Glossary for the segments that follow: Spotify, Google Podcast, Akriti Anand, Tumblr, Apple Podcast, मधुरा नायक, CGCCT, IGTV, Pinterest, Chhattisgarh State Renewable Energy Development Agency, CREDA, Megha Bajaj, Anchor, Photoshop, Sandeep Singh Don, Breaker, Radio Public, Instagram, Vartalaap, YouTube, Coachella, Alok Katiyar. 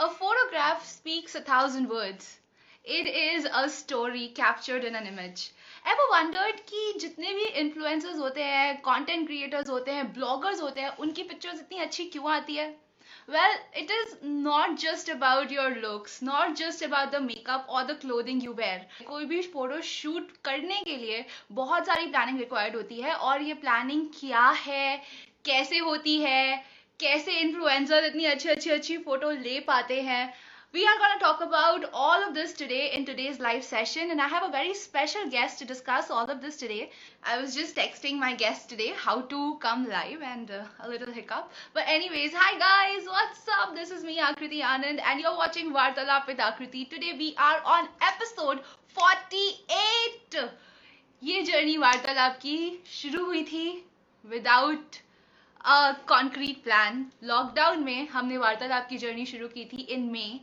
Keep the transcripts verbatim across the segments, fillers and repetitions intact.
A photograph speaks a thousand words. It is a story captured in an image. Ever wondered कि जितने भी influencers होते हैं, content creators होते हैं, bloggers होते हैं, उनकी pictures इतनी अच्छी क्यों आती है? Well, it is not just about your looks, not just about the makeup or the clothing you wear. कोई भी फोटो शूट करने के लिए बहुत सारी planning required होती है और ये planning क्या है, कैसे होती है, कैसे influencers इतनी अच्छी अच्छी अच्छी फोटो ले पाते हैं. We are going to talk about all of this today in today's live session, and I have a very special guest to discuss all of this today. I was just texting my guest today how to come live and uh, a little hiccup. But anyways, hi guys, what's up? This is me, Akriti Anand, and you're watching Vartalaap with Akriti. Today we are on episode forty-eight. Ye journey Vartalaap ki shuru hui thi without concrete plan. Lockdown में हमने वार्तालाप की journey शुरू की थी इन मई,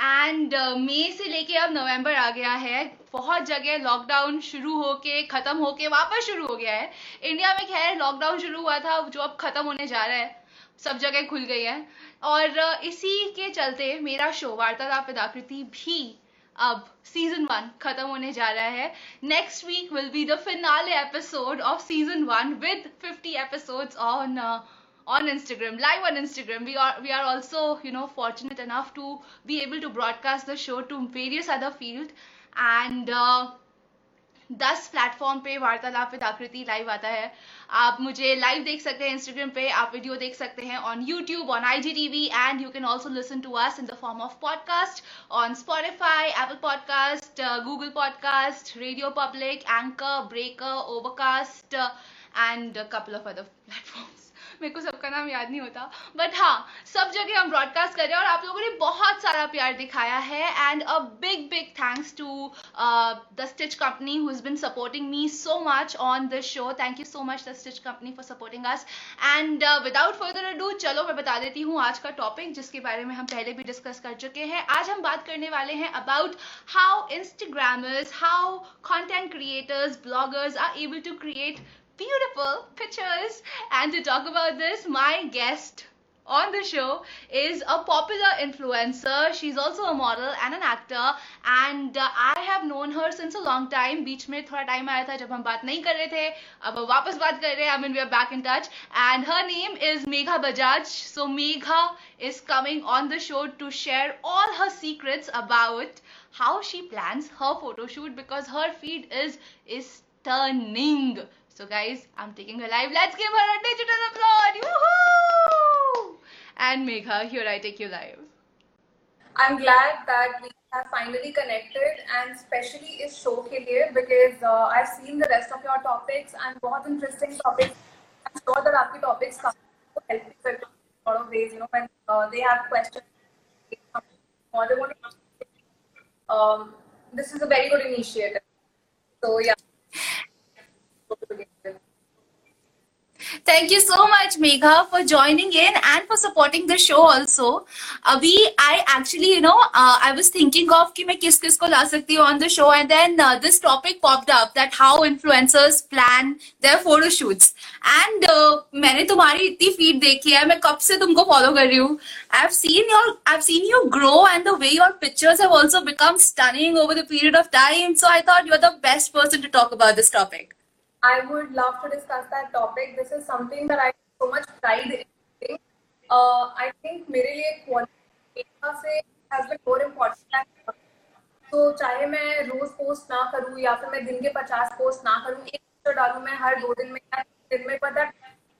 and मई से लेके अब नवंबर आ गया है. बहुत जगह लॉकडाउन शुरू होके खत्म होके वापस शुरू हो गया है. इंडिया में खैर लॉकडाउन शुरू हुआ था जो अब खत्म होने जा रहा है, सब जगह खुल गई है. और uh, इसी के चलते मेरा शो वार्तालाप विद आकृति भी अब सीजन वन खत्म होने जा रहा है. Next week will be the finale episode of season one with fifty episodes on on Instagram, live on Instagram. We are we are also, you know, fortunate enough to be able to broadcast the show to various other field, and uh, दस platform पे वार्तालाप with आकृति live आता है. आप मुझे live देख सकते हैं इंस्टाग्राम पे, आप वीडियो देख सकते हैं on YouTube, on I G T V, and you can also listen to us in the form of podcast on Spotify, Apple podcast, Google podcast, Radio Public, Anchor, Breaker, Overcast, and couple of other platforms. मेरे को सबका नाम याद नहीं होता, but हाँ, सब जगह हम ब्रॉडकास्ट कर रहे हैं और आप लोगों ने बहुत सारा प्यार दिखाया है. And a big big thanks to the stitch company who has been supporting me so much on this show. Thank you so much the stitch company for supporting us. And without further ado, चलो मैं बता देती हूँ आज का topic, जिसके बारे में हम पहले भी डिस्कस कर चुके हैं. आज हम बात करने वाले हैं about how Instagrammers, how content creators, bloggers are able to create beautiful pictures. And to talk about this, my guest on the show is a popular influencer. She's also a model and an actor, and uh, I have known her since a long time. Beech mein thoda time aaya tha jab hum baat nahi kar rahe the, ab hum wapas baat kar rahe hain. I mean, we are back in touch, and her name is Megha Bajaj. So Megha is coming on the show to share all her secrets about how she plans her photo shoot, because her feed is is stunning. So guys, I'm taking her live. Let's give her a digital applause. Woohoo! And Megha, here I take you live. I'm glad that we have finally connected, and especially इस show के लिए, because uh, I've seen the rest of your topics and बहुत interesting topics. I'm sure that आपके topics काफी helpful for a lot of ways. You know, when uh, they have questions or they want to, um, this is a very good initiative. So yeah. Thank you so much, Megha, for joining in and for supporting the show also. Abhi, I actually, you know, uh, I was thinking of कि मैं किस किस को ला सकती हूँ on the show, and then uh, this topic popped up that how influencers plan their photo shoots. And uh, मैंने तुम्हारी इतनी feed देखी है, मैं कब से तुमको follow कर रही हूँ. I've seen your, I've seen you grow, and the way your pictures have also become stunning over the period of time. So I thought you're the best person to talk about this topic. I would love to discuss that topic. This is something that I have so much pride in doing. Uh, I think मेरे लिए quality से has been more important than quantity. So चाहे मैं रोज post ना करूँ या फिर मैं दिन के पचास पोस्ट ना करूँ, एक पोस्ट डालूँ मैं हर दो दिन में या दिन में, पता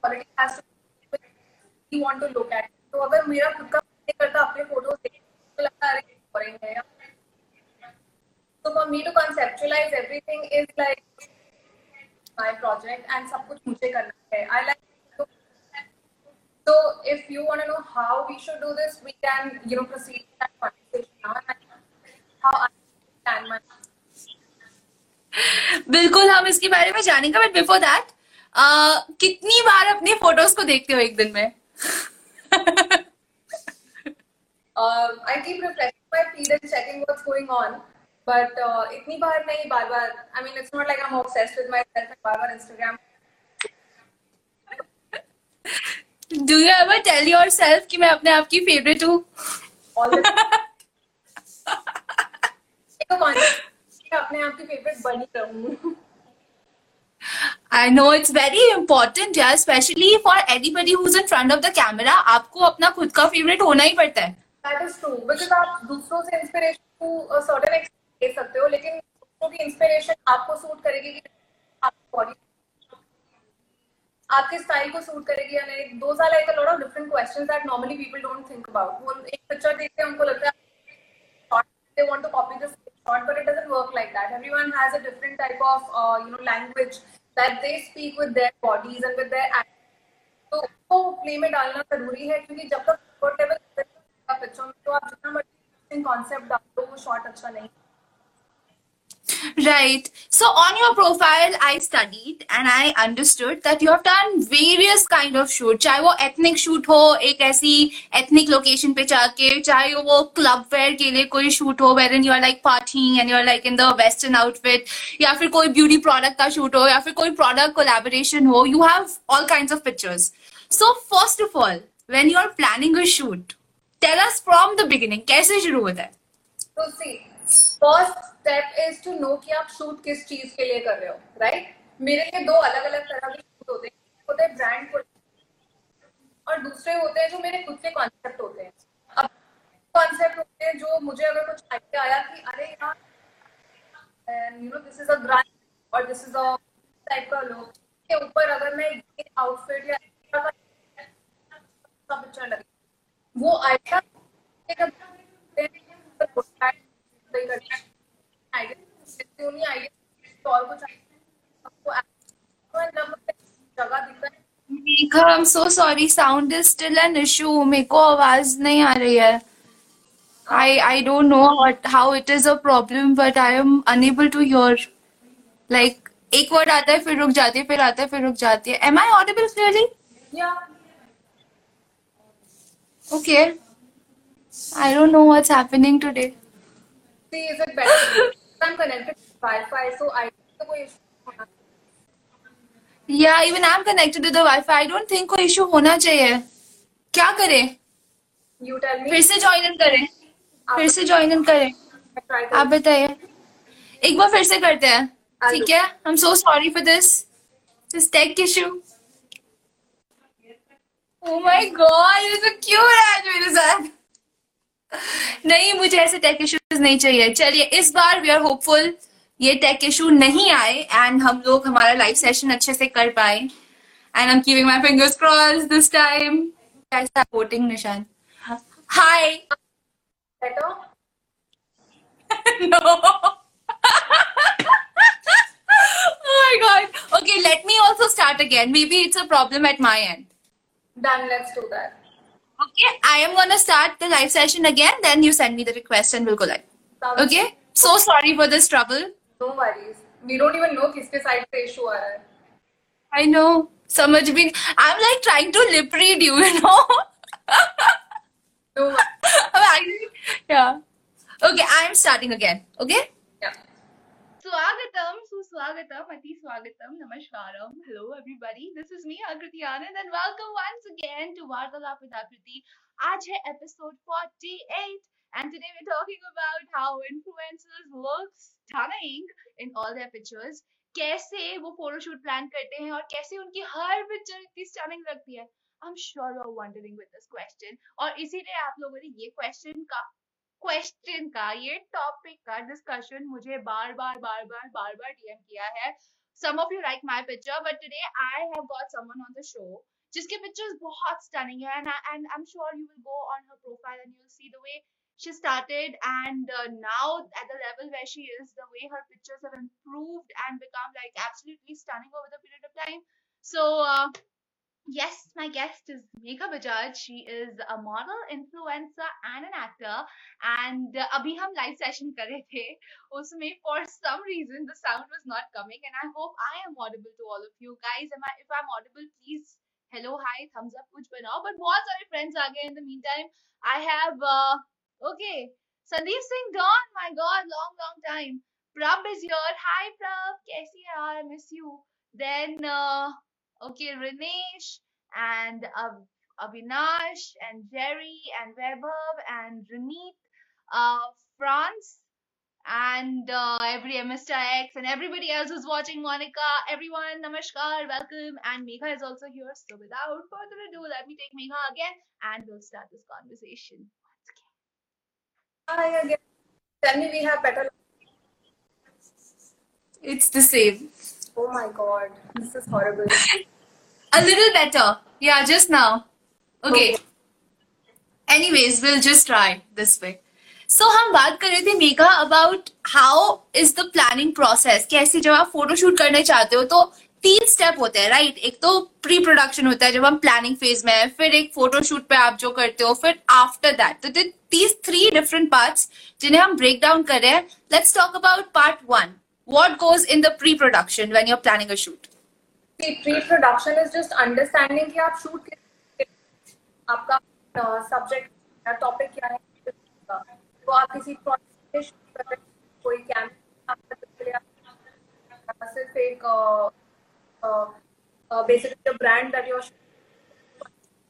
quality has to you want to look at. तो अगर मेरा खुद का नहीं करता अपने फोटोज देख तो लगता है boring है. So for me to conceptualize everything is like my project, and सब कुछ मुझे करना है. I like so if you want to know how we should do this, we can, you know, proceed that conversation. How I plan my बिल्कुल हम इसके बारे में जानेंगे, but before that, uh, कितनी बार अपने फोटोज को देखते हो एक दिन में? uh, I keep reflecting my feed and checking what's going on. But uh, इतनी बार नहीं, बार बार. I mean, it's not like I'm obsessed with myself and bar bar Instagram. Do you ever tell yourself कि मैं अपने आप की favorite हूँ? all the time. अपने आप की फेवरेट बनी रहूं. I know it's very important यार, especially for anybody who's in front of the camera. आपको अपना खुद का फेवरेट होना ही पड़ता है. That is true, because आप दूसरों से inspiration to a certain extent ले सकते हो, लेकिन दूसरों की इंस्पिरेशन आपको सूट करेगी कि आपकी बॉडी आपके स्टाइल को सूट करेगी या नहीं. Those are like a lot of different questions that normally people don't think about. वो एक पिक्चर देखते हैं, उनको लगता है they want to copy this shot, but it doesn't work like that. Everyone has a different type of uh, you know language that they speak with their bodies and with their actions. So, वो play में डालना जरूरी है, क्योंकि जब तक comfortable का बच्चों में तो आप जितना मर्जी concept डालो वो shot अच्छा नहीं. Right. So on your profile, I studied and I understood that you have done various kind of shoot. चाहे वो ethnic shoot हो, एक ऐसी ethnic location पे जाके, चाहे वो club wear के लिए कोई shoot हो, wherein you are like partying and you are like in the western outfit, या फिर कोई beauty product का shoot हो, या फिर कोई product collaboration हो. You have all kinds of pictures. So first of all, when you are planning a shoot, tell us from the beginning, कैसे शुरू होता है? So see, first step is to know कि आप शूट किस चीज के लिए कर रहे हो, right? मेरे लिए दो अलग अलग तरह के शूट होते हैं, होते हैं ब्रांड को और दूसरे होते हैं जो मेरे खुद के कॉन्सेप्ट होते हैं. अब कॉन्सेप्ट होते हैं जो मुझे अगर कुछ आइडिया आया कि अरे यार and you know this is a brand और दिस इज अ टाइप का लुक के ऊपर अगर मैं ये आउटफिट या का पिक्चर लगे वो idea Megha, I'm so sorry, sound is still an issue. मेरे को आवाज नहीं आ रही है. I I don't know what how it is a problem, but I am unable to hear. Like एक वर्ड आता है फिर रुक जाती है, फिर आता है फिर रुक जाती है. Am I audible clearly? Yeah. Okay. I don't know what's happening today. See, is it better? I'm connected to Wi-Fi, so I don't think कोई issue. Yeah, even I'm connected to the Wi-Fi. I don't think कोई issue होना चाहिए. क्या करें? You tell me. फिर से join in करें. फिर से join in करें. आप बताइए. एक बार फिर से करते हैं. ठीक है? I'm so sorry for this. This tech issue. Oh my God! ये तो क्यों आज मेरे साथ? नहीं, मुझे ऐसे टेक इश्यूज नहीं चाहिए. चलिए, इस बार वी आर होपफुल ये टेक इशू नहीं आए एंड हम लोग हमारा लाइव सेशन अच्छे से कर पाए. And I am keeping my fingers crossed this time. Guys supporting Nishan. Hi बेटो. No. Oh my God. Okay, let me also start again. Maybe it's a problem at my end. Done. Let's do that. Okay, I am going to start the live session again, then you send me the request and we'll go live. Okay, so sorry for this trouble. No worries. We don't even know kiske side pe issue aa raha hai. I know, samajh bhi I'm like trying to lip read you, you know. No worries. Yeah, okay, I am starting again. Okay, yeah. Swagatam, suswagatam, ati swagatam, namaskaram. Hello everybody, this is me Akriti Anand and welcome once again to Vartalaap with Akriti. Aaj hai episode forty-eight and today we're talking about how influencers look stunning in all their pictures. Kaise wo photoshoot plan karte hain aur kaise unki har picture itni stunning lagti hai. I'm sure you're wondering with this question aur isliye aap logo ne ye question ka question का ये topic का discussion मुझे बार बार बार बार बार बार DM किया है. Some of you like my picture but today I have got someone on the show जिसके pictures बहुत stunning है and and I am sure you will go on her profile and you will see the way she started and now at the level where she is the way her pictures have improved and become like absolutely stunning over the period of time. So yes, my guest is Megha Bajaj. She is a model, influencer and an actor. And uh, abhi hum live session kar rahe the usme for some reason the sound was not coming and I hope I am audible to all of you guys. Am I, if I'm audible, please hello, hi, thumbs up kuch banao. But bahut sare friends aa gaye in the meantime. I have uh, okay, Sandeep Singh Don, my God, long long time. Prab is here. Hi Prab, kaisi hai yaar, miss you. Then uh, okay, Rinesh and uh, Avinash and Jerry and Vaibhav and Reneet, uh, France, and uh, every M S T X and everybody else who's watching, Monica, everyone, namaskar, welcome. And Megha is also here. So without further ado, let me take Megha again and we'll start this conversation once again. Hi again. Tell me we have better. It's the same. Oh my God. This is horrible. A little better. Yeah, just now. Okay. okay. Anyways, we'll just try this way. So हम बात कर रहे थे Megha about how is the planning process. कैसे जब आप photoshoot करने चाहते हो तो तीन स्टेप होते हैं, राइट? एक तो प्री प्रोडक्शन होता है जब हम प्लानिंग फेज में है, फिर एक फोटोशूट पे आप जो करते हो, फिर आफ्टर दैट. तो दीज थ्री डिफरेंट पार्ट्स जिन्हें हम ब्रेक डाउन कर रहे हैं. Let's talk about part one. What goes in the pre-production when you're planning a shoot? The pre-production is just understanding कि आप shoot आपका subject या topic क्या है. तो आप किसी project में shoot कर रहे हैं, कोई camera आपके लिए सिर्फ एक basically a brand that you're shooting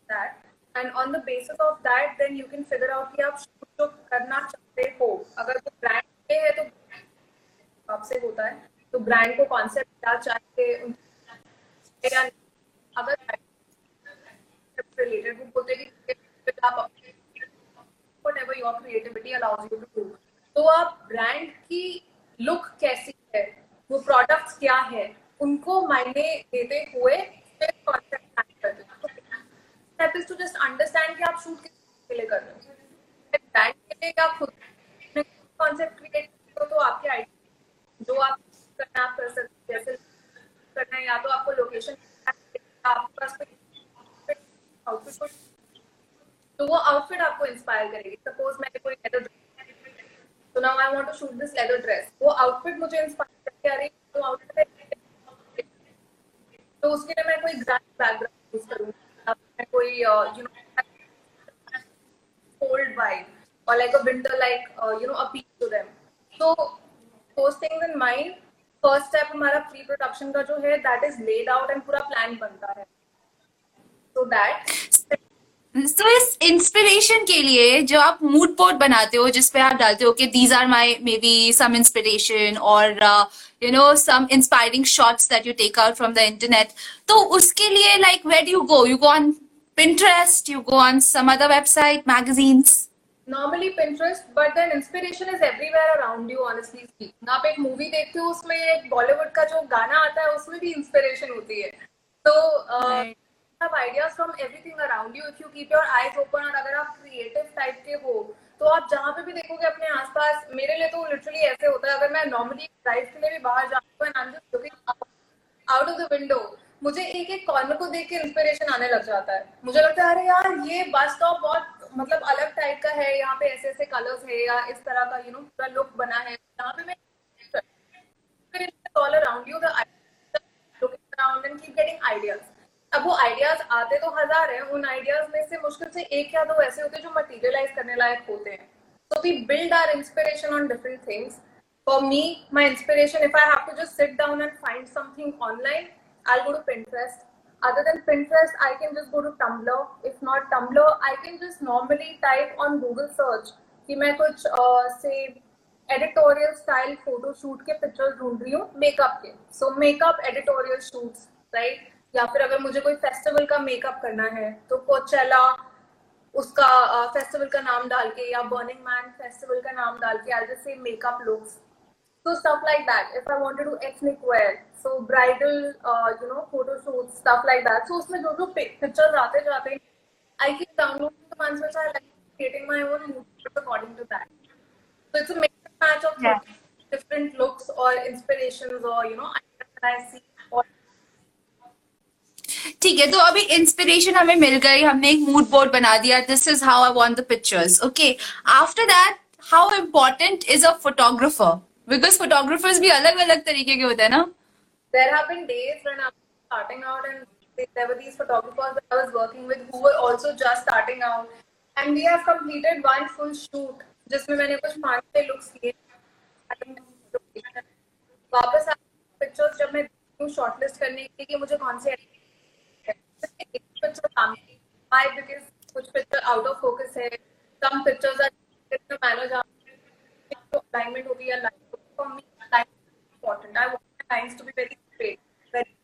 that, and on the basis of that then you can figure out कि आप shoot जो करना चाहते हो, अगर वो brand पे है तो आपसे होता है तो ब्रांड को कॉन्सेप्ट क्या चाहिए. अगर रिलेटेड वो बोलते हैं कि आप अपने whatever your creativity allows you to do, तो आप ब्रांड की लुक कैसी है, वो प्रोडक्ट्स क्या है, उनको मायने देते हुए कॉन्सेप्ट प्लान करते हो. Step is to just understand कि आप शूट किसके लिए कर रहे हो. ब्रांड के लिए आप खुद कॉन्सेप्ट क्रिएट करो तो आपके आइडिया जो आप करना आप कर सकते जैसे करना है, या तो आपको लोकेशन आपका आउटफिट, तो वो आउटफिट आपको इंस्पायर करेगी. सपोज मैंने कोई लेदर ड्रेस, तो now I want to shoot this leather dress, वो आउटफिट मुझे इंस्पायर करके आ रही है, तो आउटफिट तो उसके लिए मैं कोई ग्रांड बैकग्राउंड यूज करूँगी, कोई यू नो कोल्ड वाइब और like a winter like you know appeal to them. तो those things in mind, first step हमारा pre production का जो है that is laid out and पूरा plan बनता है. So that so इस inspiration के लिए जो आप mood board बनाते हो जिसपे आप डालते हो कि these are my maybe some inspiration or uh, you know some inspiring shots that you take out from the internet, तो उसके लिए like where do you go? You go on Pinterest, you go on some other website, magazines. Normally Pinterest, but then inspiration is everywhere around you, honestly speaking. आप एक movie देखते हो, उसमें एक बॉलीवुड का जो गाना आता है उसमें भी इंस्पिरेशन होती है. तो have ideas from everything around you if you keep your eyes open. और अगर आप क्रिएटिव टाइप के हो तो आप जहाँ पे भी देखोगे अपने आसपास. मेरे लिए तो लिटरली ऐसे होता है, अगर मैं नॉर्मली ड्राइव के लिए भी बाहर जाती हूँ and I'm just looking out of the window, मुझे एक एक कॉर्नर को देख के इंस्पिरेशन आने लग जाता है. मुझे लगता है अरे यार ये बस स्टॉप बहुत मतलब अलग टाइप का है, यहाँ पे ऐसे ऐसे कलर्स है या इस तरह का यू नो पूरा लुक बना है. यहाँ पे मैं all around you the looking around and keep getting ideas. अब वो आइडियाज आते तो हजार हैं, उन आइडियाज में से मुश्किल से एक या दो ऐसे होते हैं जो मटीरियलाइज करने लायक होते हैं. So we build our inspiration on different things. For me my inspiration, if I have to just sit down and find something online, I'll go to Pinterest. Other than Pinterest, I can just go to Tumblr. If not Tumblr, I can just normally type on Google search कि मैं कुछ say editorial style photo shoot के pictures ढूंढ रही हूँ makeup के. So makeup editorial shoots, right? या फिर अगर मुझे कोई festival का makeup करना है तो Coachella उसका festival का नाम डाल के या Burning Man festival का नाम डाल के I'll just say makeup looks. So stuff like that. If I want to do ethnic wear, so bridal, uh, you know, photo shoots, stuff like that. So उसमें जो जो pictures आते जाते, I keep downloading the ones which I like, creating my own look according to that. So it's a mix and match of yeah. different looks or inspirations or you know ideas that I see. Or ठीक है, तो अभी inspiration हमें मिल गई, हमने एक mood board बना दिया. This is how I want the pictures. Okay, after that how important is a photographer? Because photographers भी अलग अलग तरीके के होते हैं ना. There have been days when I was starting out and there were these photographers that I was working with who were also just starting out, and we have completed one full shoot जिसमें मैंने कुछ पांच छह looks लिए. वापस आके pictures जब मैं शॉर्टलिस्ट करने के लिए मुझे कौन से पिक्चर सामने Why? Because कुछ पिक्चर आउट ऑफ फोकस है, some pictures are in a manner जहां अलाइनमेंट होगी या like for me like important, I want my lines to be very straight very,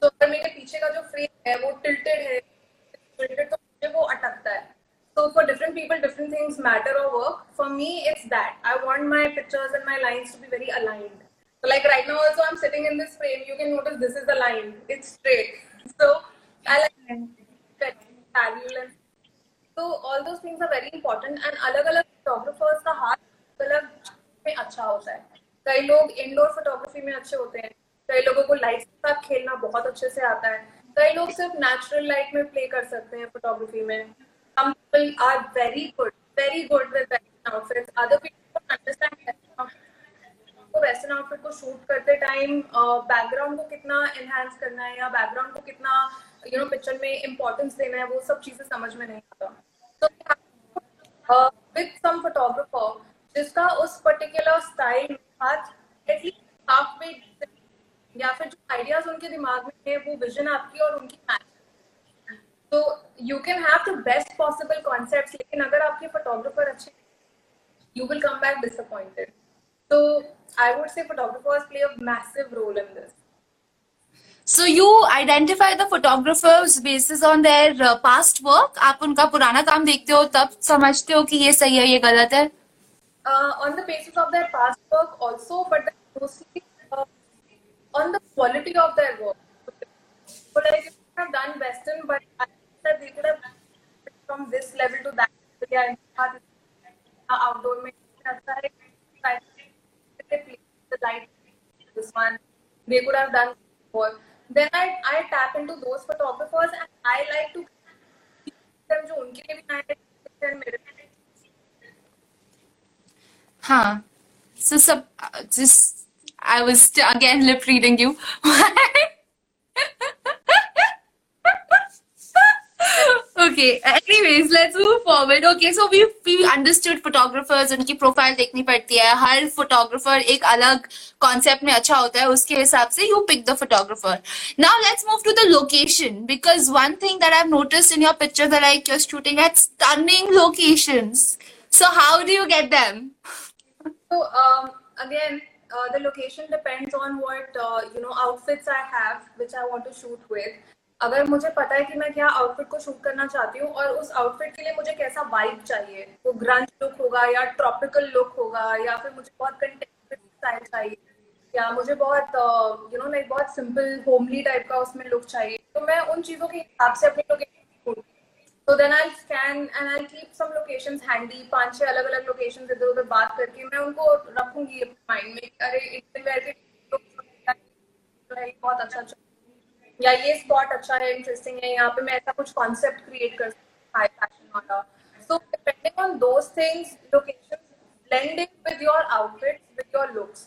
तो अगर मेरे पीछे का जो फ्रेम है वो टिल्टेड है टिल्टेड तो मुझे वो अटकता है. So for different people different things matter or work. For me it's that I want my pictures and my lines to be very aligned. So like right now also I'm sitting in this frame, you can notice this is the line, it's straight. So I like that parallel. So all those things are very important and alag alag photographers ka haath alag mein acha hota hai. Kai log indoor photography mein acche hote hain, kai logo ko lights ke sath khelna bahut acche se aata hai, kai log sirf natural light mein play kar sakte hain photography mein. Some people are very good, very good with western outfits. Other people don't understand that. तो western outfit को shoot करते time background को कितना enhance करना है या background को कितना you know picture में importance देना है, वो सब चीजें समझ में नहीं आता. So uh, with some photographer जिसका उस particular style में हाथ at least halfway या फिर जो ideas उनके दिमाग में है वो vision आपकी और उनकी match. तो you can have the best possible concepts, लेकिन अगर आपके फोटोग्राफर अच्छे you will come back disappointed. तो I would say photographers play a massive role in this. So you identify the photographers basis on their past work. आप उनका पुराना काम देखते हो तब समझते हो कि ये सही है ये गलत है. On the basis of their past work also but mostly on the quality of their work. I've done western but I said they could have from this level to that area in part outdoor mein acha hai like the light this one they could have done more. Then I I tap into those photographers and I like to them jo unke liye bhi naye then mere ha so sub just I was again lip reading you. Okay, anyways let's move forward. Okay, so we we understood photographers, उनकी profile देखनी पड़ती है. हर photographer एक अलग concept में अच्छा होता है, उसके हिसाब से you pick the photographer. Now let's move to the location because one thing that I've noticed in your picture that like you're shooting at stunning locations. So how do you get them? So um, again uh, the location depends on what uh, you know outfits I have which I want to shoot with. अगर मुझे पता है कि मैं क्या outfit को shoot करना चाहती हूँ और उस आउटफिट के लिए मुझे कैसा वाइब चाहिए, वो ग्रंज लुक होगा या ट्रॉपिकल लुक होगा या फिर मुझे बहुत कंटेम्परेरी स्टाइल चाहिए या मुझे बहुत यू नो लाइक बहुत सिंपल होमली टाइप का उसमें लुक चाहिए, तो मैं उन चीज़ों के हिसाब से अपनी लोकेशन ढूंढूँ. तो then I scan and I keep some locations handy. पाँच छः अलग अलग लोकेशंस इधर उधर बात करके मैं उनको रखूँगी अपने माइंड में. अरे इतने बहुत अच्छा अच्छा या ये स्पॉट अच्छा है, इंटरेस्टिंग है, यहाँ पे मैं ऐसा कुछ कॉन्सेप्ट क्रिएट कर सकता हूँ फैशन वाला. So depending on those things locations blend in with your outfits with your looks.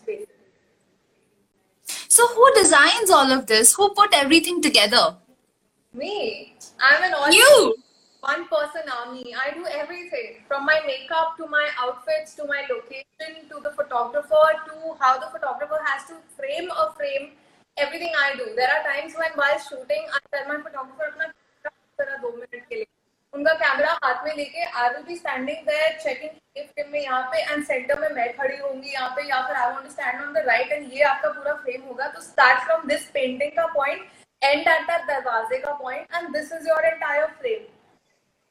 So who designs all of this, who put everything together? Me, I am an all you one person army. I do everything from my makeup to my outfits to my location to the photographer to how the photographer has to frame a frame. Everything I do. There are times when while shooting, I tell my photographer अपना जरा दो minute के लिए उनका camera हाथ में लेके I will be standing there checking if frame में यहाँ पे and center में मैं खड़ी होंगी यहाँ पे या फिर I want to stand on the right and ये आपका पूरा frame होगा. तो start from this painting का point, end at that दरवाजे का point and this is your entire frame.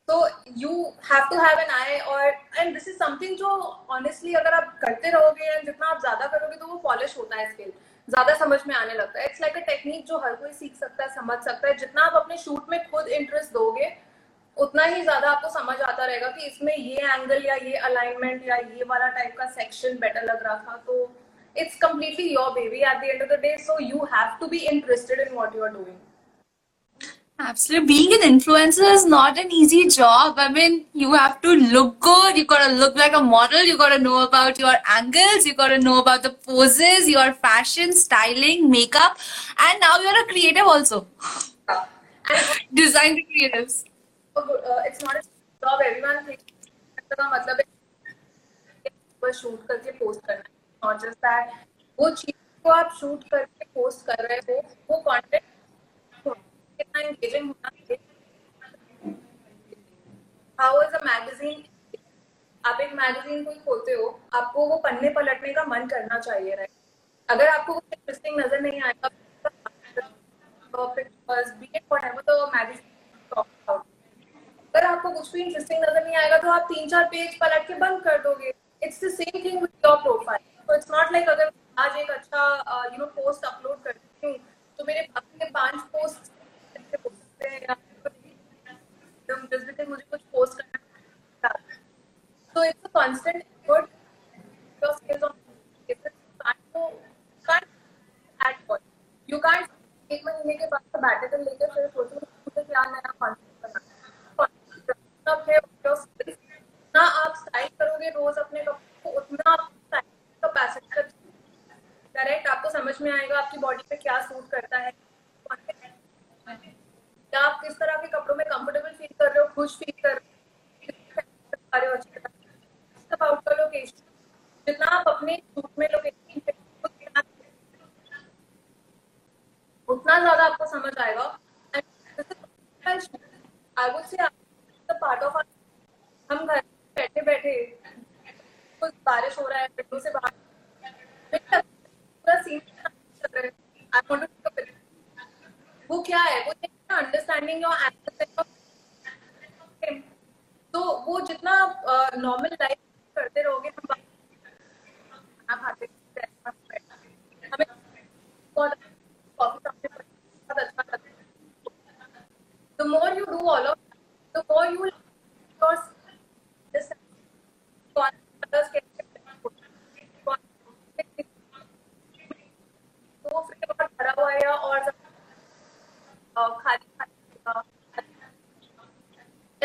So you have to have an eye or and this is something जो honestly अगर आप करते रहोगे and जितना आप ज़्यादा करोगे तो वो polish होता है, skill ज्यादा समझ में आने लगता है. इट्स लाइक अ टेक्निक जो हर कोई सीख सकता है, समझ सकता है. जितना आप अपने शूट में खुद इंटरेस्ट दोगे उतना ही ज्यादा आपको समझ आता रहेगा कि इसमें ये एंगल या ये अलाइनमेंट या ये वाला टाइप का सेक्शन बेटर लग रहा था. तो it's completely your baby at the end of the day, so you have to be interested in what you are doing. Absolutely. Being an influencer is not an easy job. I mean, you have to look good. You got to look like a model. You got to know about your angles. You got to know about the poses, your fashion, styling, makeup. And now you're a creative also. Yeah. Design the creatives. Uh, it's not a job. Everyone thinks that matlab hai shoot karke post karna. Not just that. वो चीज को आप shoot करके post कर रहे हो, वो content कितना एंगेजिंग होना चाहिए हाउ इज अ मैगजीन. आप एक मैगजीन कोई खोलते हो, आपको वो पन्ने पलटने का मन करना चाहिए राइट. अगर आपको कुछ इंटरेस्टिंग नजर नहीं आएगा तो मैगजीन, अगर आपको कुछ भी इंटरेस्टिंग नजर नहीं आएगा तो आप तीन चार पेज पलट के बंद कर दोगे. It's the same thing with your profile. So it's not like अगर आज एक अच्छा यू नो पोस्ट अपलोड करती हूँ तो मेरे अपने पांच पोस्ट मुझे कुछ पोस्ट करना. So it's a constant effort because it's on different can't you can't at all. You can't एक महीने के बाद से बैटरी लेकर फिर सोचो मुझे क्या नया कॉन्टेंट बनाना है. ना आप स्टाइल करोगे रोज अपने कपड़ों को उतना आप कैपेसिटी करेक्ट. आपको समझ में आएगा आपकी बॉडी पे क्या सूट करता है, क्या आप किस तरह के कपड़ों में कंफर्टेबल फील कर रहे हो, खुश फील कर रहे हो. लोकेशन जितना आप अपने सूट में लोकेशन उतना ज्यादा आपको समझ आएगा. I would say part of हम घर बैठे बैठे कुछ बारिश हो रहा है विंडो से बाहर पूरा सीन चल रहा है वो क्या है वो अंडरस्टैंडिंग योर एक्सेप्टेंस. तो वो जितना आप नॉर्मल लाइफ करते रहोगे हम आप आते हमें बहुत अच्छा लगता है. The more you do all of the more you because this confidence तो फिर बहुत भरा हुआ है और खाली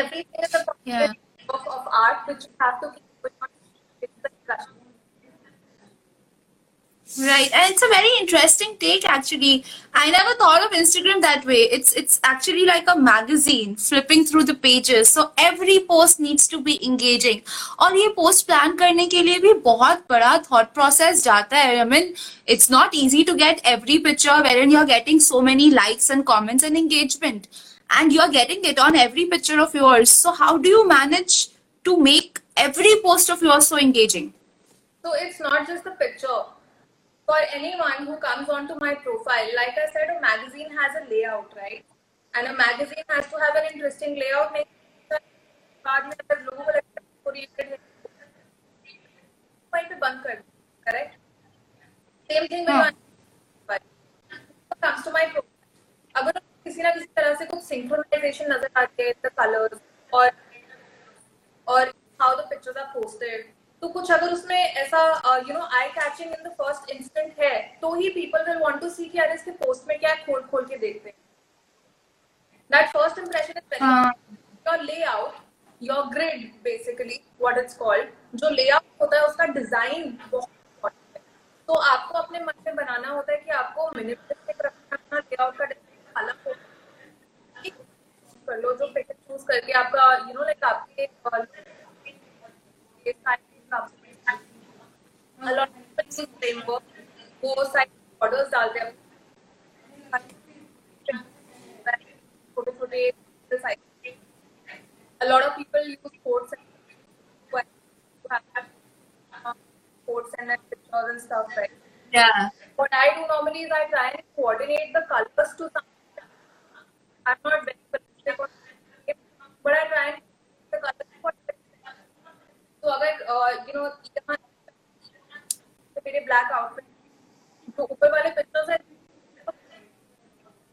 everything is a yeah. of, of art which you have to keep with the discussion. Right, and it's a very interesting take actually. I never thought of Instagram that way. It's it's actually like a magazine flipping through the pages. So every post needs to be engaging. और ये post plan करने के लिए भी बहुत बड़ा thought process जाता है. I mean, it's not easy to get every picture wherein you're getting so many likes and comments and engagement. And you're getting it on every picture of yours. So how do you manage to make every post of yours so engaging? So it's not just the picture. For anyone who comes onto my profile, like I said, a magazine has a layout, right? And a magazine has to have an interesting layout. Correct? Same thing with my profile. Who comes to my profile? किसी ना किसी तरह से कुछ synchronisation नजर आती है the colours और और how the pictures are posted. तो कुछ अगर उसमें ऐसा you know I catching in the first instant है तो ही people will want to see कि यार इसके पोस्ट में क्या खोल खोल के देखते हैं. That first impression is very your layout your grid basically what it's called. जो लेआउट होता है उसका डिजाइन बहुत इंपॉर्टेंट है. तो आपको अपने मन में बनाना होता है कि आपको मिनिमलिस्टिक रखना लेआउट का कर लो जो पैकेज चूज करके आपका यू नो लाइक आपके वो साइड ऑर्डर्स डालते हैं छोटे छोटे a lot of people use quotes quotes and pictures and stuff right. Yeah. What I do normally is I try and coordinate the colors to some. I'm not very specific on it, but I try and the colors for. So, अगर uh, you know यहाँ तो मेरे black outfit जो ऊपर वाले pictures हैं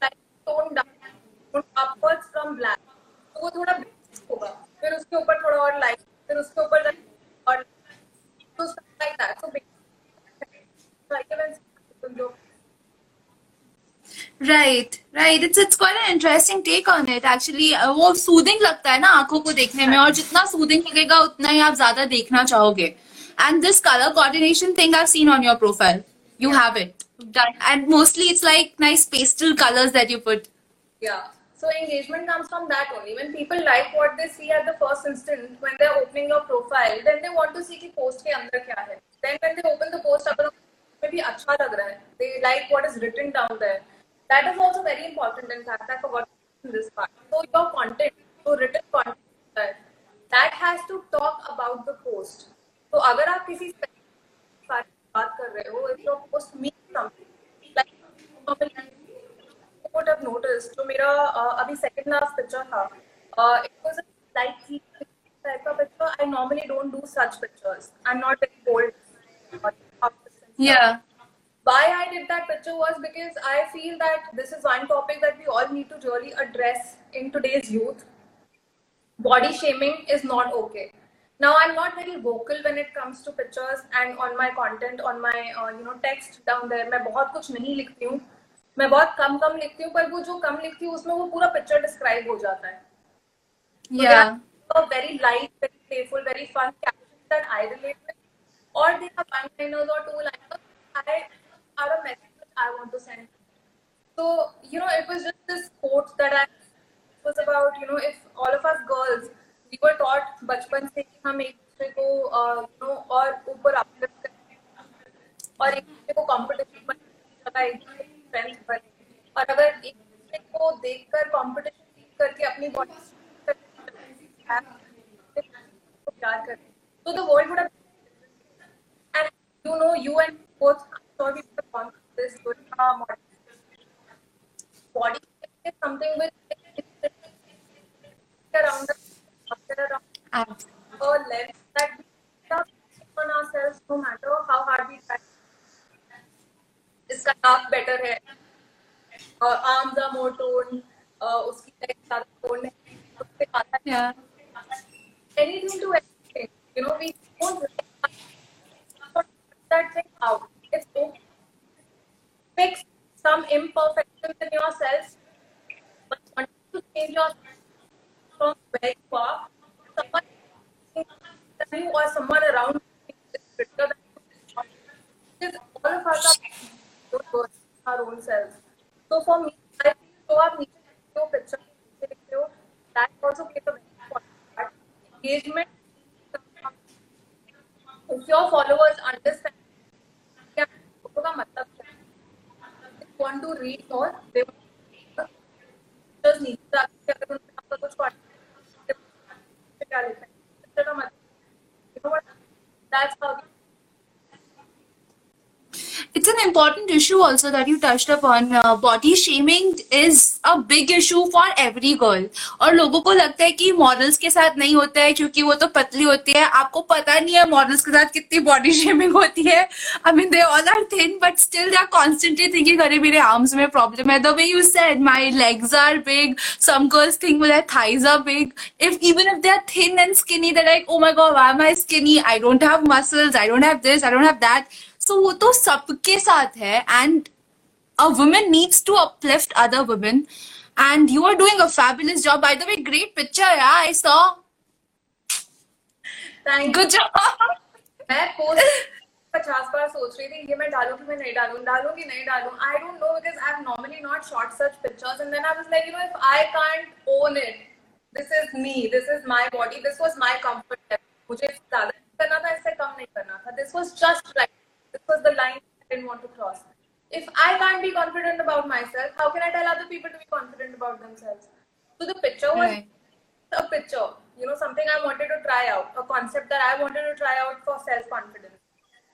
like tone down upwards from black तो वो थोड़ा होगा फिर उसके ऊपर थोड़ा और light फिर उसके ऊपर और तो stuff like that. So Right, right. It's it's quite an interesting take on it. Actually, वो soothing लगता है ना आंखों को देखने में और जितना soothing लगेगा उतना ही आप ज़्यादा देखना चाहोगे. And this color coordination thing I've seen on your profile. You yeah. have it done, and mostly it's like nice pastel colors that you put. Yeah. So engagement comes from that only. When people like what they see at the first instant, when they're opening your profile, then they want to see कि post के अंदर क्या है. Then when they open the post up. में भी अच्छा लग रहा है. They like what is written down there. That is also very important in fact. I forgot this part. So your content, so written content, that has to talk about the post. तो अगर आप किसी बात कर रहे हो, if your post means something, like you would have noticed, जो मेरा अभी second last picture था, it was a slightly type of picture. I normally don't do such pictures. I'm not very bold. Yeah. Why I did that picture was because I feel that this is one topic that we all need to really address in today's youth. Body shaming is not okay. Now I'm not very vocal when it comes to pictures and on my content, on my uh, you know text down there. मैं बहुत कुछ नहीं लिखती हूँ, मैं बहुत कम कम लिखती हूँ, पर वो जो कम लिखती हूँ उसमें वो पूरा पिक्चर डिस्क्राइब हो जाता है. Yeah. So very light, very playful, very fun captions that I relate with, or they are one-liners or two-liners. I are a message that I want to send. So you know, it was just this quote that I it was about. You know, if all of us girls we were taught बचपन से कि हम एक दूसरे को you know और ऊपर uplift करें और एक दूसरे को competition बनाएं, एक दूसरे को friends बनाएं, और अगर एक दूसरे को देखकर competition करके अपनी body प्यार करें, तो the world would have and you know you and both sorry for this good model body is something with around the after around or less that on ourselves no matter how hard we try. इसका आप better है और arms are more tone, उसकी legs ज्यादा tone है, उससे आता है anything to anything, you know, we don't put that thing out. It's okay. Fix some imperfections in yourself, but want to change yourself from where you are. Someone thinks you or someone around you is better than you. Because all of us are good our own selves. So for me, I feel so आप नीचे जो picture देखते हो, that also plays a very important part. Engagement. If your followers understand. का मतलब क्या है, want to read more, they just need to अगर उन्होंने आपका कुछ पढ़ा क्या लिखा है इससे का मतलब you know what that's how it's an important issue also that you touched upon. uh, body shaming is a big issue for every girl. और लोगों को लगता है कि models के साथ नहीं होता है क्योंकि वो तो पतली होती है. आपको पता नहीं है models के साथ कितनी body shaming होती है. I mean they all are thin but still they are constantly thinking अरे मेरे arms में problem है. The way you said my legs are big, some girls think well, their thighs are big. If even if they are thin and skinny they're like oh my god why am I skinny? I don't have muscles, I don't have this, I don't have that. So वो तो सबके साथ है and a woman needs to uplift other women and you are doing a fabulous job. By the way, great picture yeah I saw. Thank good you. job. मैं post पचास बार सोच रही थी ये मैं डालूं कि मैं नहीं डालूं डालूं कि नहीं डालूं. I don't know because I've normally not shot such pictures and then I was like you know if I can't own it, this is me, this is my body, this was my comfort level. मुझे ज्यादा करना था, इससे कम नहीं करना था. This was just right. This was the line I didn't want to cross. If I can't be confident about myself, how can I tell other people to be confident about themselves? So the picture was right. a picture, you know, something I wanted to try out, a concept that I wanted to try out for self-confidence.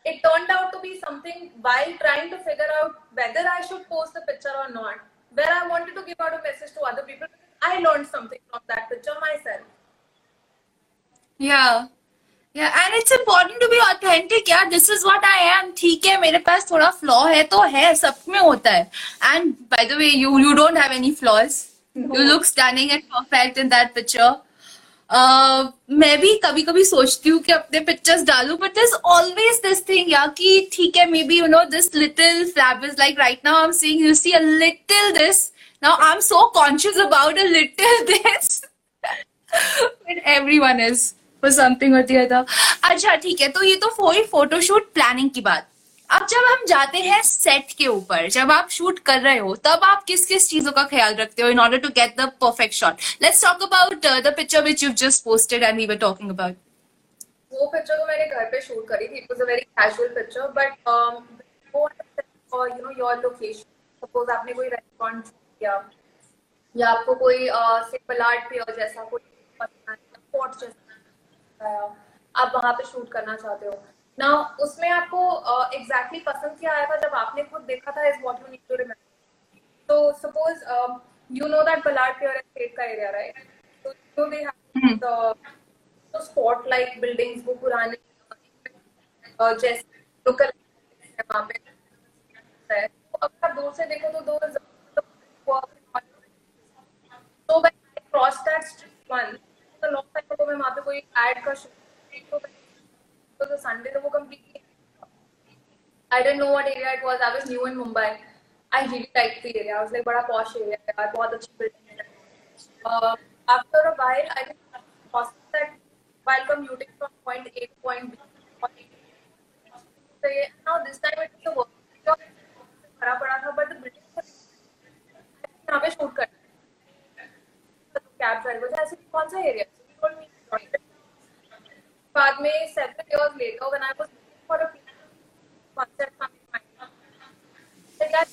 It turned out to be something while trying to figure out whether I should post the picture or not, where I wanted to give out a message to other people. I learned something from that picture myself. Yeah. Yeah, and it's important to be authentic. Yeah, this is what I am. ठीक है, मेरे पास थोड़ा flaw है तो है, सब में होता है. And by the way, you you don't have any flaws. No. You look stunning and perfect in that picture. Uh, मैं भी कभी कभी सोचती हूँ कि अपने pictures डालूं, but there's always this thing यार कि ठीक है, maybe you know this little flab is like right now I'm seeing you see a little this. Now I'm so conscious about a little this. But everyone is. Something होती है था. अच्छा ठीक है, तो ये तो हुई फोटोशूट प्लानिंग की बात. अब जब हम जाते हैं सेट के ऊपर, जब आप शूट कर रहे हो तब आप किस किस चीजों का ख्याल रखते हो in order to get the perfect shot? Let's talk about the picture which you just posted and we were talking about. वो पिक्चर तो मैंने घर पे शूट करी थी. It was a very casual picture but वो और you know your location, suppose आपने कोई रेस्टोरेंट या या आपको कोई सिंपल आर्ट पे और जैसा कोई स्पॉट जैसा आप वहाँ पे शूट करना चाहते हो ना, उसमें आपको एग्जैक्टली uh, exactly पसंद क्या आया था जब आपने खुद देखा था is what you need to remember. तो suppose you know that Ballard Pier Estate का एरिया राइट, तो so they have the spot like buildings वो पुराने uh, जैसे लोकल है वहाँ पे है. तो अगर आप दूर से देखो तो दो तो when I cross that street one तो लॉन्ग टाइम अगो मैं वहाँ पे कोई एड का shoot So the Sunday was completely. I didn't know what area it was. I was new in Mumbai. I really liked the area. I was like, "बड़ा posh area है यार, बहुत अच्छी building है." Uh, after a while, I just noticed that while commuting from point A to point B, so now this time it was a work. So बड़ा पड़ा था, but the building was. यहाँ पे shoot कर. तो cab driver बोला, "ऐसे कौन सा area?" So he told me. बाद में seven years later when I was looking for a concept from my mind, I got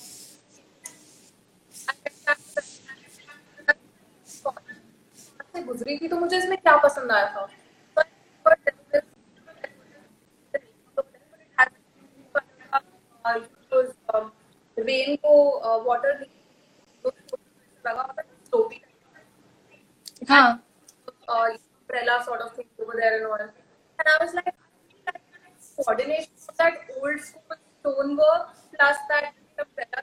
से गुजरी थी तो मुझे इसमें क्या पसंद आया था. रेन को वाटर लगा टोपी हाँ umbrella sort of thing over there and all. And I was like, I think coordination of that old school stonework plus that umbrella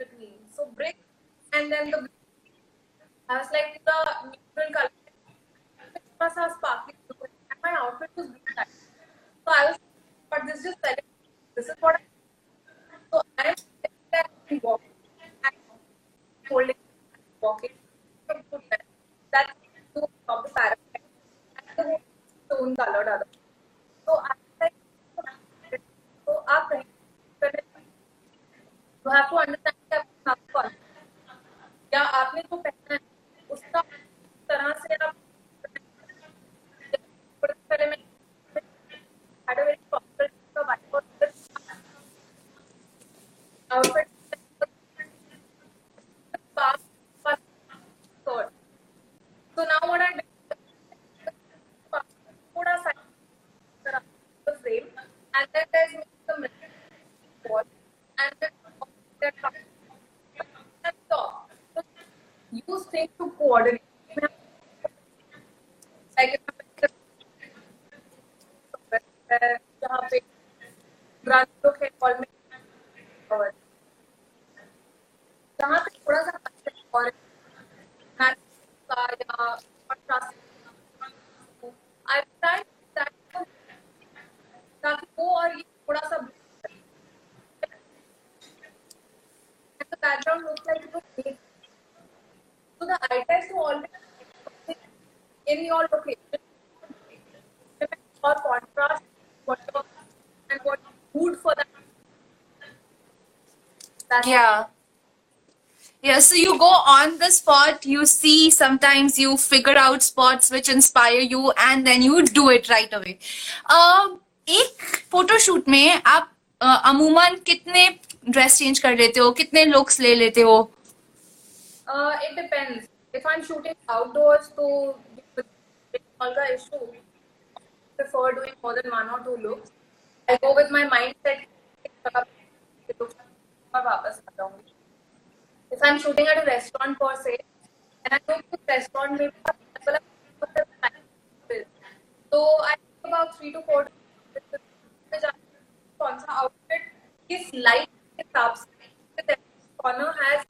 between. So brick and then the I was like the neutral color. It was a sparkly look and my outfit was blue light. So I was, but this just felt. This is what. I, so I am like walking, holding, walking. That to of the parapet. And the stone colored other. So I like so आप you have to understand that आपको कौन या आपने जो पहना है उसका तरह से आप पहले में had a very popular vibe for this outfit past past sort. So now what I and then there's some wall and then that and top so use things to coordinate like jahan pe brand log hai hall mein और जहाँ पे थोड़ा सा और I tried ताकि वो और ये थोड़ा सा background look like it look big so the I test to always in your location और contrast what and what mood for that या Yeah, so you go on the spot, you see, sometimes you figure out spots which inspire you and then you do it right away. Uh, एक photoshoot में आप अमूमन कितने dress change कर लेते हो, कितने लुक्स ले लेते हो? It depends. If I'm shooting outdoors, तो all का issue. Prefer doing more than one or two looks. I go with my mindset. मैं वापस आता हूँ. If I'm shooting at a restaurant per se, and I know the restaurant may be as well as time, so I think about three to four. कौन सा outfit किस light के हिसाब से corner has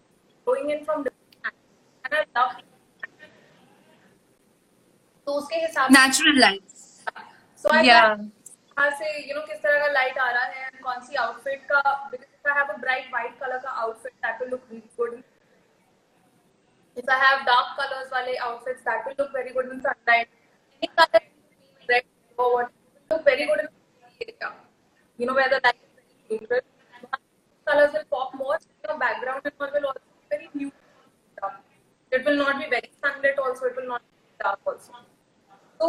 going in from different angles, and I love तो उसके हिसाब natural lights. So I कहाँ से you know किस तरह का light आ रहा है and कौन सी outfit का If I have a bright white color ka outfit that will look really good. If I have dark colors wale outfits that will look very good in sunlight. Any color red or what will look very good in area. You know where the light is very neutral. Colors will pop more. Your background and all will also be very neutral. It will not be very sunlit also. It will not be dark also. तो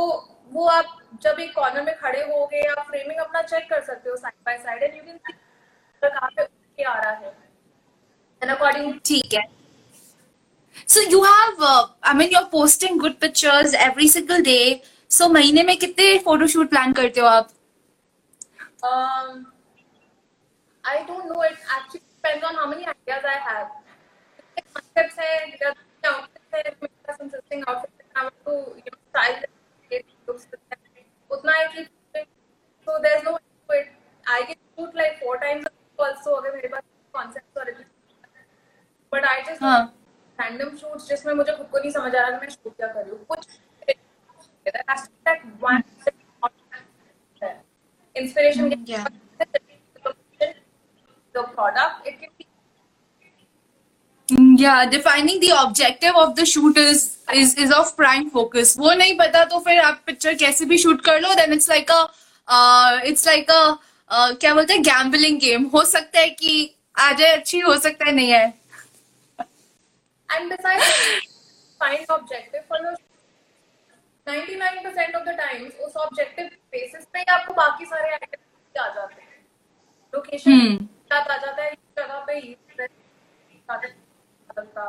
वो आप जब एक corner में खड़े होगे आप framing अपना check कर सकते हो side by side and you can see कहाँ पे क्या आ रहा है and according ठीक है. So you have uh, I mean you're posting good pictures every single day, so so, महीने में कितने फोटोशूट प्लान करते हो आप? I don't know, it actually depends on how many ideas I have. Concepts हैं, design outfits हैं, मेरा some interesting outfit का मैं तो यू नो स्टाइल के लुक्स उतना ही, so there is no it. I can shoot like four times also अगर मेरे पास कॉन्सेप्ट्स और but I just random shoots जिसमें मुझे खुद को नहीं समझ आ रहा कि मैं शूट क्या कर रही हूं। कुछ that has to that one inspiration yeah. the product it can be yeah defining the objective of the shoot is is is of prime focus. wo nahi pata to fir aap picture kaise bhi shoot kar lo, then it's like a uh, it's like a uh, kya bolte hai gambling game. ho sakta hai ki aaj achhi ho sakta hai nahi hai. and besides find objective for the ninety-nine percent of the times उस objective basis पे आपको बाकी सारे items आ जाते हैं, location आ जाता है, जगह पे ये लगता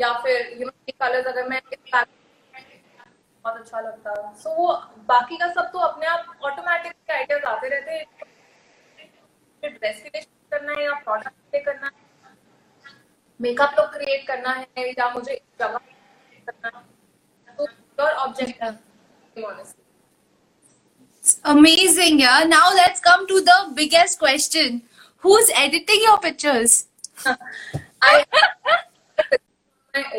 या फिर यू नो ये कलर्स अगर मैं बहुत अच्छा लगता, सो वो बाकी का सब तो अपने आप ऑटोमेटिक आइडियाज आते रहते हैं। ड्रेस सिलेक्शन करना है या प्रोडक्ट पे करना है, मेकअप लुक क्रिएट करना है या मुझे जगह करना है, your objective honestly. It's amazing. yeah now let's come to the biggest question. who's editing your pictures? I my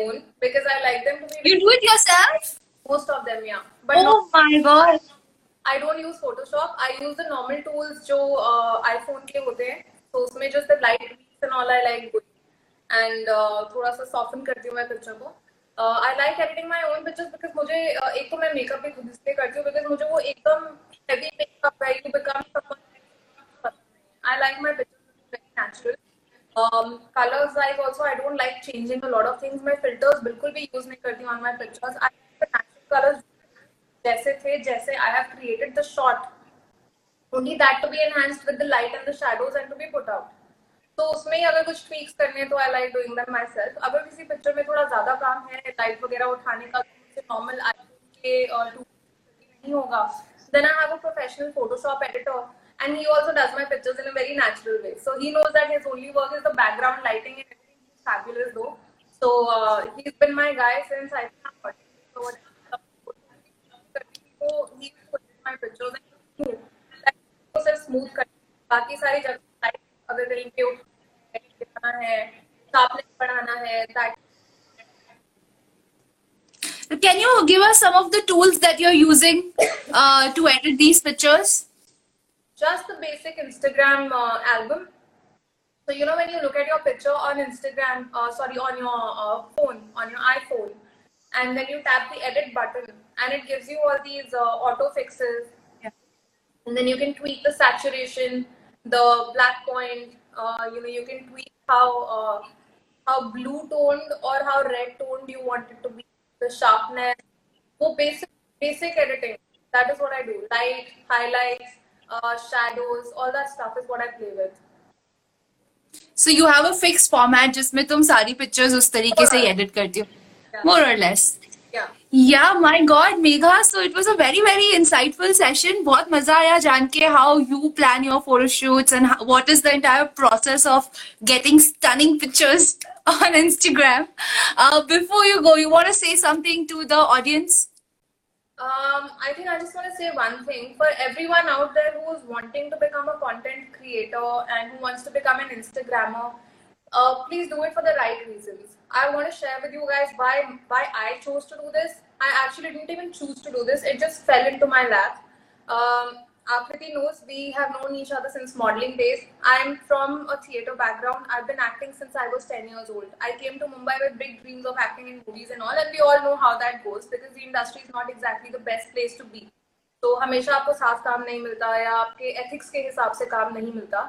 own because I like them to be. you do it yourself? most of them yeah but oh not, my god I don't use Photoshop. I use the normal tools जो uh, iPhone के होते हैं, so उसमें just the light tweaks and all I like good and uh, थोड़ा सा soften करती हूँ मैं picture को। Uh, I like editing my own pictures because मुझे uh, एक तो मैं मेकअप भी खुद से करती हूँ because मुझे वो एकदम heavy makeup है, you become someone. I like my pictures very natural. Um, colors like also I don't like changing a lot of things. मैं filters बिल्कुल भी use नहीं करती on my pictures. I like the natural colors जैसे थे, जैसे I have created the shot. Only that to be enhanced with the light and the shadows and to be put out. तो उसमें अगर कुछ tweaks करने तो I like doing them myself. अगर किसी पिक्चर में थोड़ा ज्यादा काम है, लाइट वगैरह उठाने का तो नॉर्मल आईफोन के और नहीं होगा, then I have a professional Photoshop editor and he also does my pictures in a very natural way. So he knows that his only work is the background lighting and everything is fabulous though. So uh, he's been my guy since I started. So he put my pictures and like so smooth कर बाकी सारी जगह light अगर कहीं पे Can you give us some of the tools that you're using uh, to edit these pictures? Just the basic Instagram uh, album. So you know when you look at your picture on Instagram, uh, sorry, on your uh, phone, on your iPhone, and then you tap the edit button, and it gives you all these uh, auto fixes, yeah. and then you can tweak the saturation, the black point. Uh, you know you can tweak how uh, how blue toned or how red toned you want it to be, the sharpness, wo basic basic editing, that is what I do. Light, highlights, uh, shadows, all that stuff is what I play with. So you have a fixed format jisme tum sari pictures us tarike se edit karti ho, yeah. more or less. yeah yeah my god Megha, so it was a very very insightful session. bahut maza aaya jaan ke how you plan your photo shoots and how, what is the entire process of getting stunning pictures on Instagram. uh, before you go, you want to say something to the audience? um I think I just want to say one thing for everyone out there who is wanting to become a content creator and who wants to become an Instagrammer. Uh, please do it for the right reasons. I want to share with you guys why why I chose to do this. I actually didn't even choose to do this. It just fell into my lap. Um, Akriti knows we have known each other since modeling days. I'm from a theatre background. I've been acting since I was ten years old. I came to Mumbai with big dreams of acting in movies and all, and we all know how that goes because the industry is not exactly the best place to be. So हमेशा आपको साफ काम नहीं मिलता या आपके ethics के हिसाब से काम नहीं मिलता.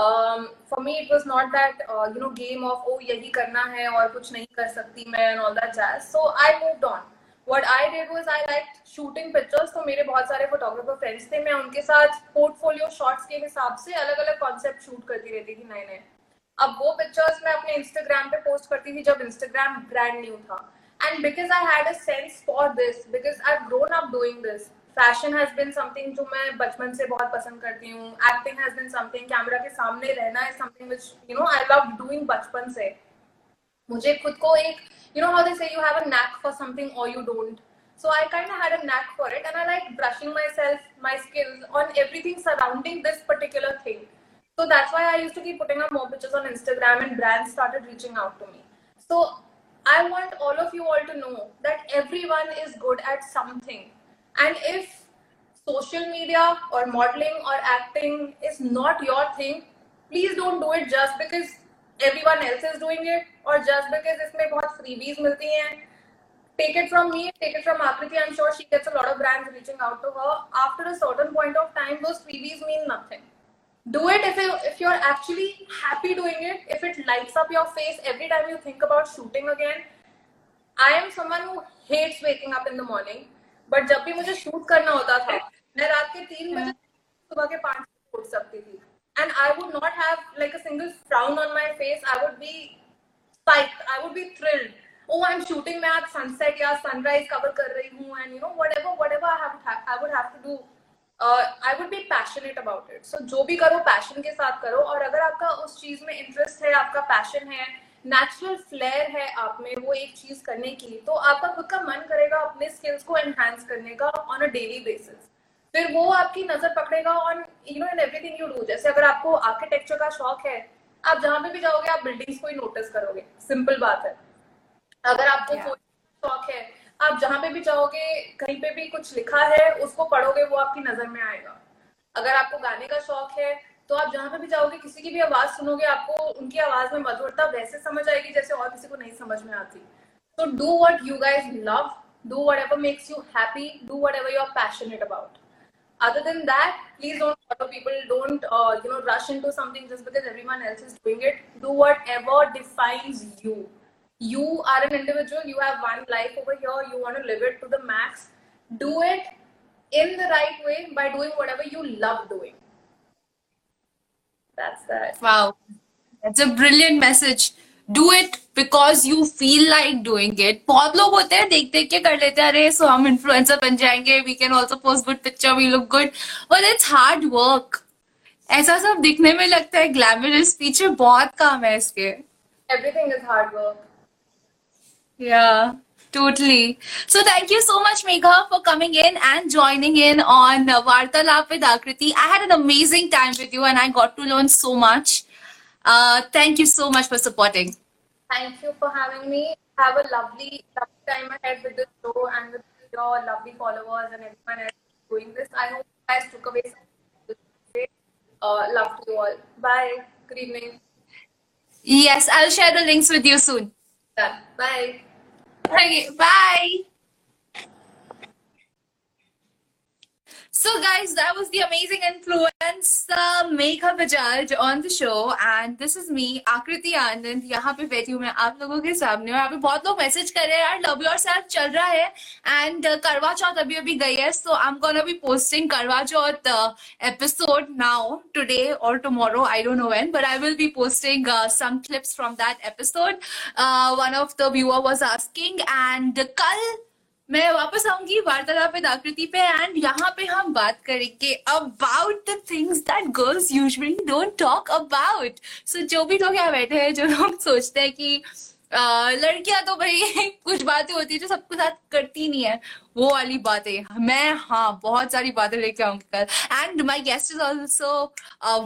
Um, for me it was not that uh, you know game of oh yahi karna hai aur kuch nahi kar sakti main and all that jazz. So I moved on. What I did was I liked shooting pictures. So mere bahut sare photographer friends the, main unke sath portfolio shots ke hisab se alag alag concept shoot karti rehti thi naye naye. ab wo pictures main apne Instagram pe post karti thi jab Instagram brand new tha And because I had a sense for this, because I've grown up doing this. Fashion has been something जो मैं बचपन से बहुत पसंद करती हूँ. Acting has been something, camera के सामने रहना is something which you know I loved doing बचपन से. मुझे खुद को एक you know how they say you have a knack for something or you don't. So I kind of had a knack for it, and I like brushing myself, my skills on everything surrounding this particular thing. So that's why I used to keep putting up more pictures on Instagram, and brands started reaching out to me. So I want all of you all to know that everyone is good at something. And if social media or modeling or acting is not your thing, please don't do it just because everyone else is doing it or just because इसमें बहुत freebies मिलती हैं. Take it from me, take it from Akriti. I'm sure she gets a lot of brands reaching out to her. After a certain point of time, those freebies mean nothing. Do it if you, if you're actually happy doing it, if it lights up your face every time you think about shooting again. I am someone who hates waking up in the morning, but जब भी मुझे shoot करना होता था, मैं रात के तीन बजे सुबह के पाँच बजे उठ सकती थी, and I would not have like a single frown on my face. I would be psyched, I would be thrilled. Oh, I'm shooting, मैं आज sunset या sunrise cover कर रही हूँ, and you know whatever whatever I have to, I would have to do. Uh, I would be passionate about it. So जो भी करो passion के साथ करो, और अगर आपका उस चीज में interest है, आपका passion है, natural flair है आप में वो एक चीज करने की, तो आपका खुद का मन करेगा अपने skills को enhance करने का on a daily basis. फिर वो आपकी नजर पकड़ेगा on you know in everything you do. जैसे अगर आपको architecture का शौक है, आप जहाँ पे भी जाओगे आप buildings को ही notice करोगे. Simple बात है. अगर आपको yeah. शौक है, आप जहाँ पे भी जाओगे कहीं पे भी कुछ लिखा है उसको पढ़ोगे वो आपकी नजर में आएगा. अगर आपको गाने का शौक है तो आप जहाँ पे भी जाओगे किसी की भी आवाज सुनोगे आपको उनकी आवाज में मधुरता वैसे समझ आएगी जैसे और किसी को नहीं समझ में आती. So do what you guys love, do whatever makes you happy, do whatever you are passionate about. Other than that, please don't follow people. Don't uh, you know rush into something just because everyone else is doing it. Do whatever defines you. You are an individual, you have one life over here, you want to live it to the max. Do it in the right way by doing whatever you love doing. That's that. Wow. That's a brilliant message. Do it because you feel like doing it. बहुत लोग होते हैं देख देख के कर लेते हैं अरे सो हम इन्फ्लुएंसर बन जाएंगे, we can also post good picture, we look good. But it's hard work. ऐसा सब दिखने में लगता है ग्लैमरस, पीछे बहुत काम है इसके. Everything is hard work. Yeah, totally. So thank you so much, Megha, for coming in and joining in on Vartalaap with Akriti. I had an amazing time with you and I got to learn so much. Uh, thank you so much for supporting. Thank you for having me. Have a lovely, lovely time ahead with the show and with your lovely followers and everyone else doing this. I hope you guys took away something today. Uh, love to you all. Bye. Good evening. Yes, I'll share the links with you soon. Done. Bye. Okay, bye. So guys, that was the amazing influencer Megha Bajaj on the show, and this is me, Akriti Anand. यहाँ पे बैठी हूँ मैं आप लोगों के सामने. यहाँ पे बहुत लोग मैसेज कर रहे हैं यार, लव योर सेल्फ चल रहा है, एंड करवा चौथ अभी अभी गई है, so I'm gonna be posting करवा चौथ episode now, today or tomorrow, I don't know when, but I will be posting uh, some clips from that episode. Uh, one of the viewer was asking, and कल मैं वापस आऊंगी वार्तालाप with आकृति पे, and यहाँ पे हम बात करेंगे about the things that girls usually don't talk about. So जो भी लोग यहाँ बैठे हैं जो लोग सोचते हैं कि uh, लड़कियां तो भाई कुछ बातें होती है जो सबके साथ करती नहीं है, वो वाली बातें मैं हाँ बहुत सारी बातें लेके आऊंगी कल. And my guest is also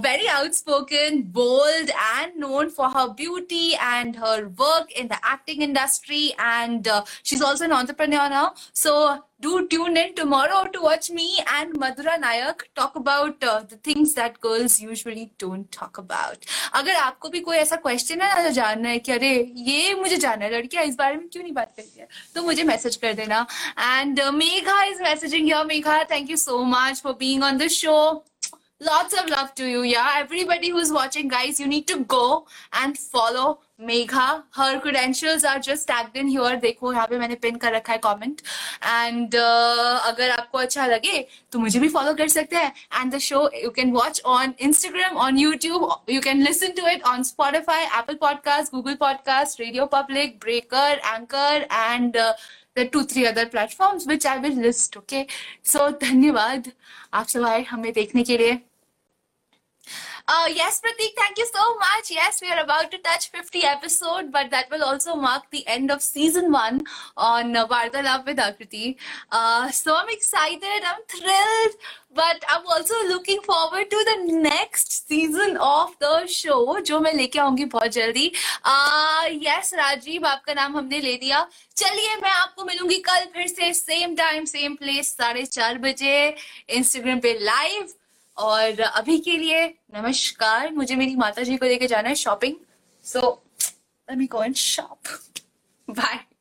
very outspoken, bold and known for her beauty and her work in the acting industry, and she is also an entrepreneur now. So do tune in tomorrow to watch me and मधुरा नायक talk about the things that girls usually don't talk about. अगर आपको भी कोई ऐसा question है ना जानना है कि अरे ये मुझे जानना है लड़कियां इस बारे में क्यों नहीं बात करती है, तो मुझे मैसेज कर देना. And And Megha is messaging here. Megha, thank you so much for being on the show. Lots of love to you. Yeah, everybody who's watching, guys, you need to go and follow Megha. Her credentials are just tagged in here. देखो यहाँ पे मैंने pin कर रखा है comment. And uh, अगर आपको अच्छा लगे तो मुझे भी follow कर सकते हैं. And the show you can watch on Instagram, on YouTube. You can listen to it on Spotify, Apple Podcast, Google Podcast, Radio Public, Breaker, Anchor, and uh, the two three other platforms which I will list. Okay. So धन्यवाद आप सब आए हमें देखने के लिए. Uh, yes, Pratik, thank you so much. Yes, we are about to touch fifty episode, but that will also mark the end of season one on Vartalaap with Akriti. Uh, so I'm excited, I'm thrilled, but I'm also looking forward to the next season of the show, जो मैं लेके आऊँगी बहुत जल्दी. Uh, yes, Rajiv, आपका नाम हमने ले दिया. चलिए मैं आपको मिलूंगी कल फिर से same time, same place, साढ़े चार बजे Instagram पे live. और अभी के लिए नमस्कार. मुझे मेरी माता जी को लेके जाना है shopping, so let me go and shop. Bye.